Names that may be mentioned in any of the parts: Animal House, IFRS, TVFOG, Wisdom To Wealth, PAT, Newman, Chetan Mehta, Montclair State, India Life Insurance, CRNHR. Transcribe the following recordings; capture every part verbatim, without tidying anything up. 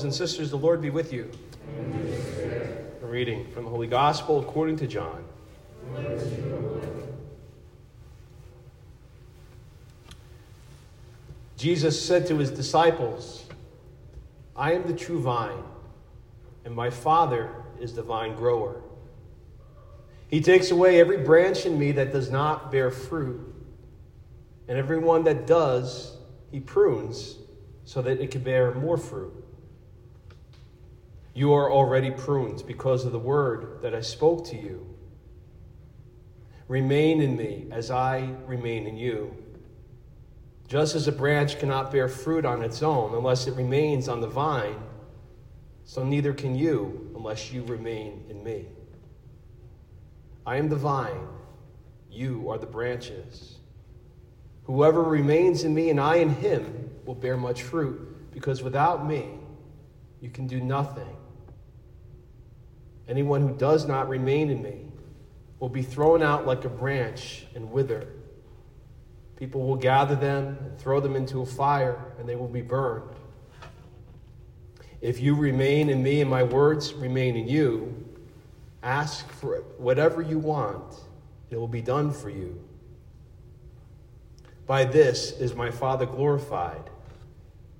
brothers and sisters, the Lord be with you. And with your spirit. A reading from the Holy Gospel according to John. Glory to you, Lord. Jesus said to his disciples, I am the true vine, and my Father is the vine grower. He takes away every branch in me that does not bear fruit, and every one that does, he prunes so that it can bear more fruit. You are already pruned because of the word that I spoke to you. Remain in me as I remain in you. Just as a branch cannot bear fruit on its own unless it remains on the vine, so neither can you unless you remain in me. I am the vine, you are the branches. Whoever remains in me and I in him will bear much fruit, because without me you can do nothing. Anyone who does not remain in me will be thrown out like a branch and wither. People will gather them and throw them into a fire, and they will be burned. If you remain in me and my words remain in you, ask for whatever you want, it will be done for you. By this is my Father glorified,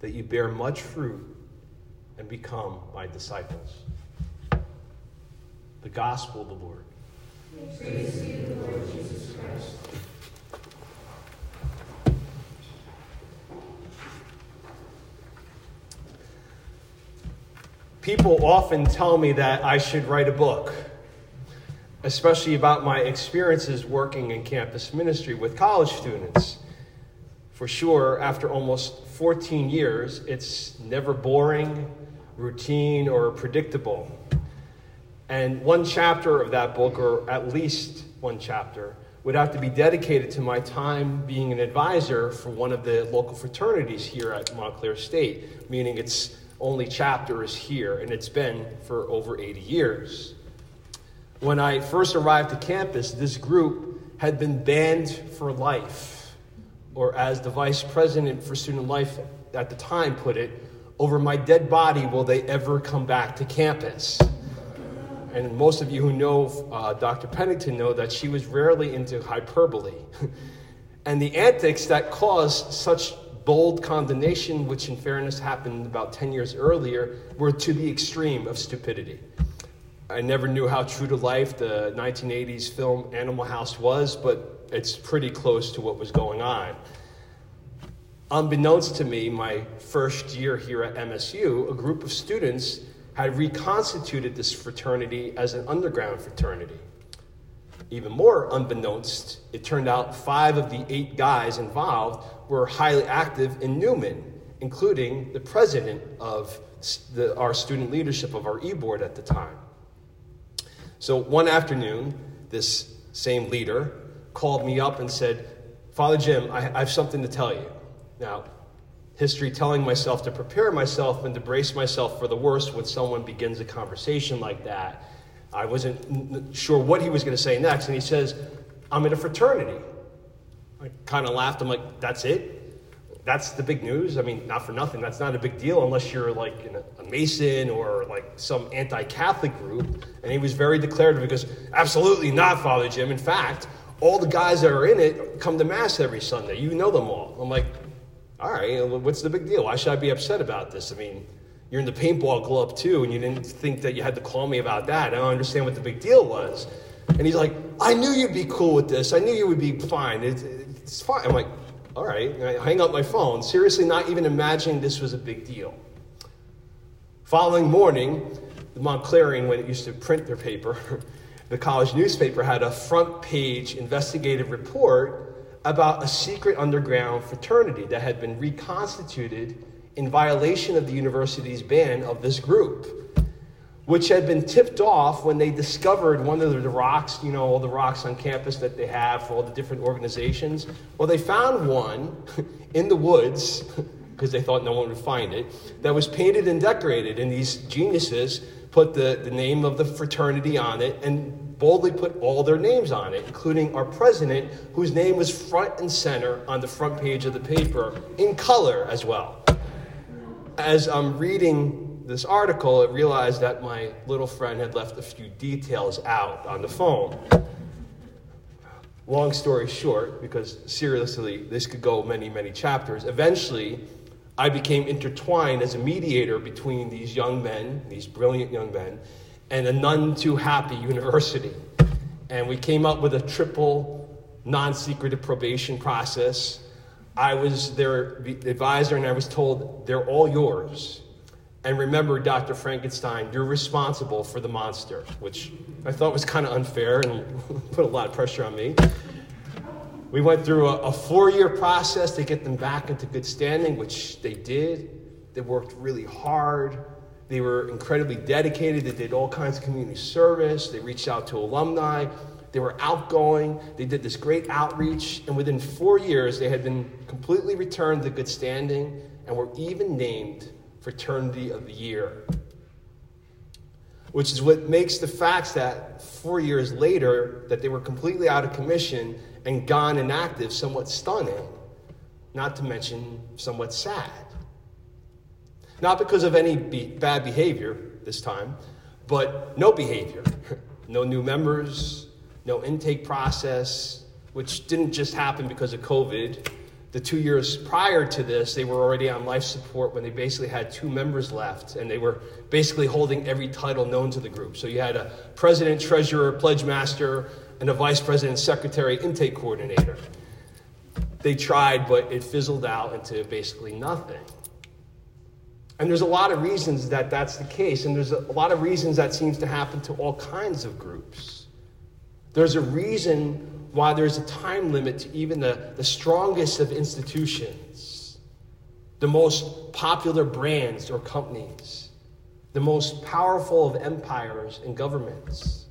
that you bear much fruit and become my disciples. The Gospel of the Lord. Praise to you, Lord Jesus Christ. People often tell me that I should write a book, especially about my experiences working in campus ministry with college students. For sure, after almost fourteen years, it's never boring, routine, or predictable. And one chapter of that book, or at least one chapter, would have to be dedicated to my time being an advisor for one of the local fraternities here at Montclair State, meaning its only chapter is here, and it's been for over eighty years. When I first arrived at campus, this group had been banned for life, or as the vice president for student life at the time put it, over my dead body will they ever come back to campus. And most of you who know uh, Doctor Pennington know that she was rarely into hyperbole. And the antics that caused such bold condemnation, which in fairness happened about ten years earlier, were to the extreme of stupidity. I never knew how true to life the nineteen eighties film Animal House was, but it's pretty close to what was going on. Unbeknownst to me, my first year here at M S U, a group of students had reconstituted this fraternity as an underground fraternity. Even more unbeknownst, it turned out five of the eight guys involved were highly active in Newman, including the president of the, our student leadership of our e-board at the time. So one afternoon, this same leader called me up and said, Father Jim, I, I have something to tell you. Now, history telling myself to prepare myself and to brace myself for the worst when someone begins a conversation like that. I wasn't n- sure what he was going to say next, and he says, I'm in a fraternity. I kind of laughed. I'm like, that's it? That's the big news? I mean, not for nothing. That's not a big deal unless you're like in a, a Mason or like some anti-Catholic group. And he was very declarative. He goes, absolutely not, Father Jim. In fact, all the guys that are in it come to Mass every Sunday. You know them all. I'm like, all right, what's the big deal? Why should I be upset about this? I mean, you're in the paintball club too, and you didn't think that you had to call me about that. I don't understand what the big deal was. And he's like, I knew you'd be cool with this. I knew you would be fine. It's, it's fine. I'm like, all right. And I hang up my phone, seriously not even imagining this was a big deal. Following morning, the Montclairian, when it used to print their paper, the college newspaper had a front-page investigative report about a secret underground fraternity that had been reconstituted in violation of the university's ban of this group, which had been tipped off when they discovered one of the rocks, you know, all the rocks on campus that they have for all the different organizations. Well, they found one in the woods, because they thought no one would find it, that was painted and decorated, and these geniuses put the, the name of the fraternity on it and boldly put all their names on it, including our president, whose name was front and center on the front page of the paper, in color as well. As I'm reading this article, it realized that my little friend had left a few details out on the phone. Long story short, because seriously, this could go many, many chapters. Eventually, I became intertwined as a mediator between these young men, these brilliant young men, and a none-too-happy university. And we came up with a triple non-secretive probation process. I was their advisor, and I was told, they're all yours. And remember, Doctor Frankenstein, you're responsible for the monster, which I thought was kind of unfair and put a lot of pressure on me. We went through a, a four-year process to get them back into good standing, which they did. They worked really hard. They were incredibly dedicated. They did all kinds of community service. They reached out to alumni. They were outgoing. They did this great outreach. And within four years, they had been completely returned to good standing and were even named Fraternity of the Year, which is what makes the facts that four years later that they were completely out of commission and gone inactive somewhat stunning, not to mention somewhat sad. Not because of any be- bad behavior this time, but no behavior. No new members, no intake process, which didn't just happen because of COVID. The two years prior to this, they were already on life support when they basically had two members left, and they were basically holding every title known to the group. So you had a president, treasurer, pledge master, and a vice president, secretary, intake coordinator. They tried, but it fizzled out into basically nothing. And there's a lot of reasons that that's the case, and there's a lot of reasons that seems to happen to all kinds of groups. There's a reason why there's a time limit to even the, the strongest of institutions, the most popular brands or companies, the most powerful of empires and governments,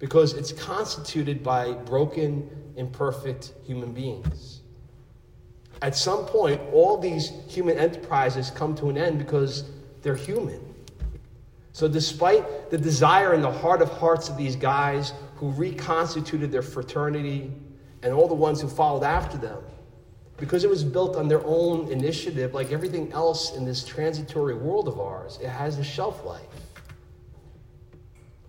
because it's constituted by broken, imperfect human beings. At some point, all these human enterprises come to an end because they're human. So despite the desire in the heart of hearts of these guys who reconstituted their fraternity and all the ones who followed after them, because it was built on their own initiative, like everything else in this transitory world of ours, it has a shelf life.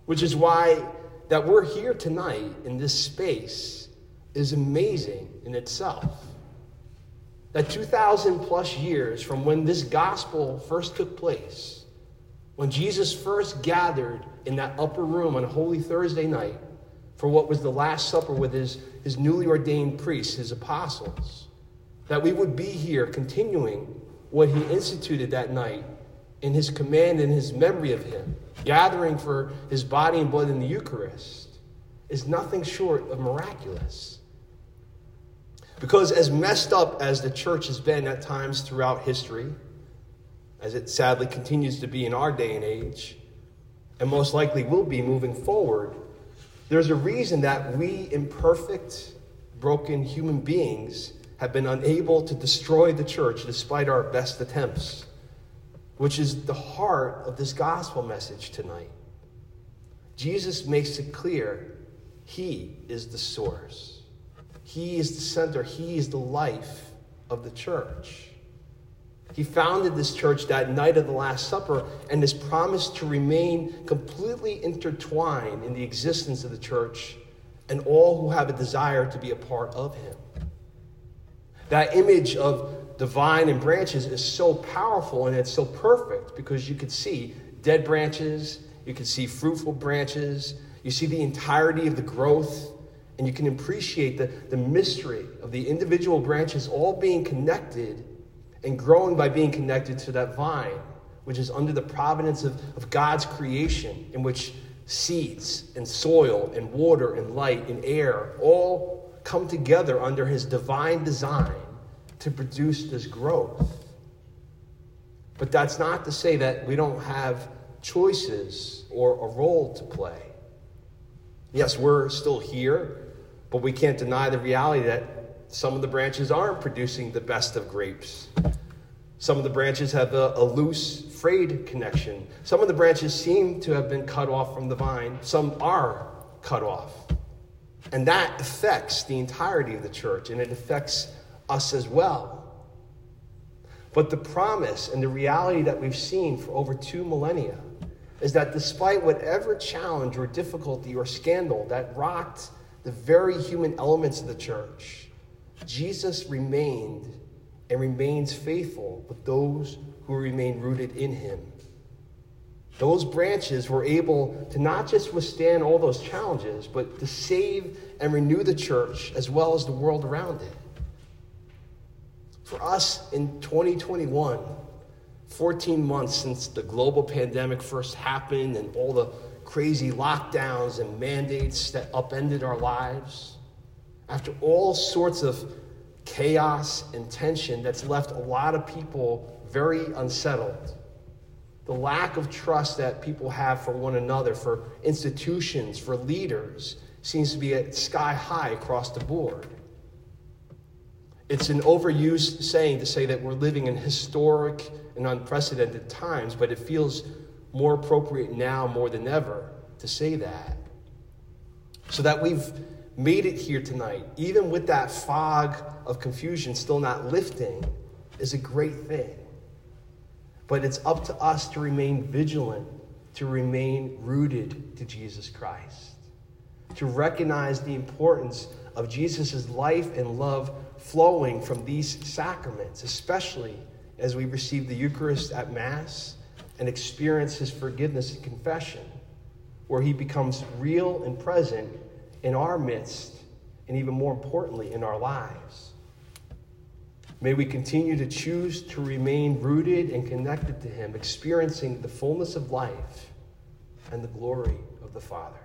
Which is why that we're here tonight in this space is amazing in itself. That two thousand plus years from when this gospel first took place, when Jesus first gathered in that upper room on Holy Thursday night for what was the Last Supper with his, his newly ordained priests, his apostles, that we would be here continuing what he instituted that night in his command and his memory of him, gathering for his body and blood in the Eucharist, is nothing short of miraculous. Because as messed up as the church has been at times throughout history, as it sadly continues to be in our day and age, and most likely will be moving forward, there's a reason that we imperfect, broken human beings have been unable to destroy the church despite our best attempts, which is the heart of this gospel message tonight. Jesus makes it clear he is the source. He is the center. He is the life of the church. He founded this church that night of the Last Supper and has promised to remain completely intertwined in the existence of the church and all who have a desire to be a part of him. That image of the vine and branches is so powerful and it's so perfect because you could see dead branches, you could see fruitful branches, you see the entirety of the growth, and you can appreciate the, the mystery of the individual branches all being connected and growing by being connected to that vine, which is under the providence of, of God's creation, in which seeds and soil and water and light and air all come together under his divine design to produce this growth. But that's not to say that we don't have choices or a role to play. Yes, we're still here, but we can't deny the reality that some of the branches aren't producing the best of grapes. Some of the branches have a, a loose, frayed connection. Some of the branches seem to have been cut off from the vine. Some are cut off. And that affects the entirety of the church, and it affects us as well. But the promise and the reality that we've seen for over two millennia is that despite whatever challenge or difficulty or scandal that rocked the very human elements of the church, Jesus remained and remains faithful with those who remain rooted in him. Those branches were able to not just withstand all those challenges, but to save and renew the church as well as the world around it. For us in twenty twenty-one, fourteen months since the global pandemic first happened and all the crazy lockdowns and mandates that upended our lives, after all sorts of chaos and tension that's left a lot of people very unsettled, the lack of trust that people have for one another, for institutions, for leaders, seems to be at sky high across the board. It's an overused saying to say that we're living in historic and unprecedented times, but it feels more appropriate now more than ever to say that. So that we've made it here tonight, even with that fog of confusion still not lifting, is a great thing. But it's up to us to remain vigilant, to remain rooted to Jesus Christ, to recognize the importance of Jesus' life and love flowing from these sacraments, especially as we receive the Eucharist at Mass and experience his forgiveness and confession, where he becomes real and present in our midst, and even more importantly, in our lives. May we continue to choose to remain rooted and connected to him, experiencing the fullness of life and the glory of the Father.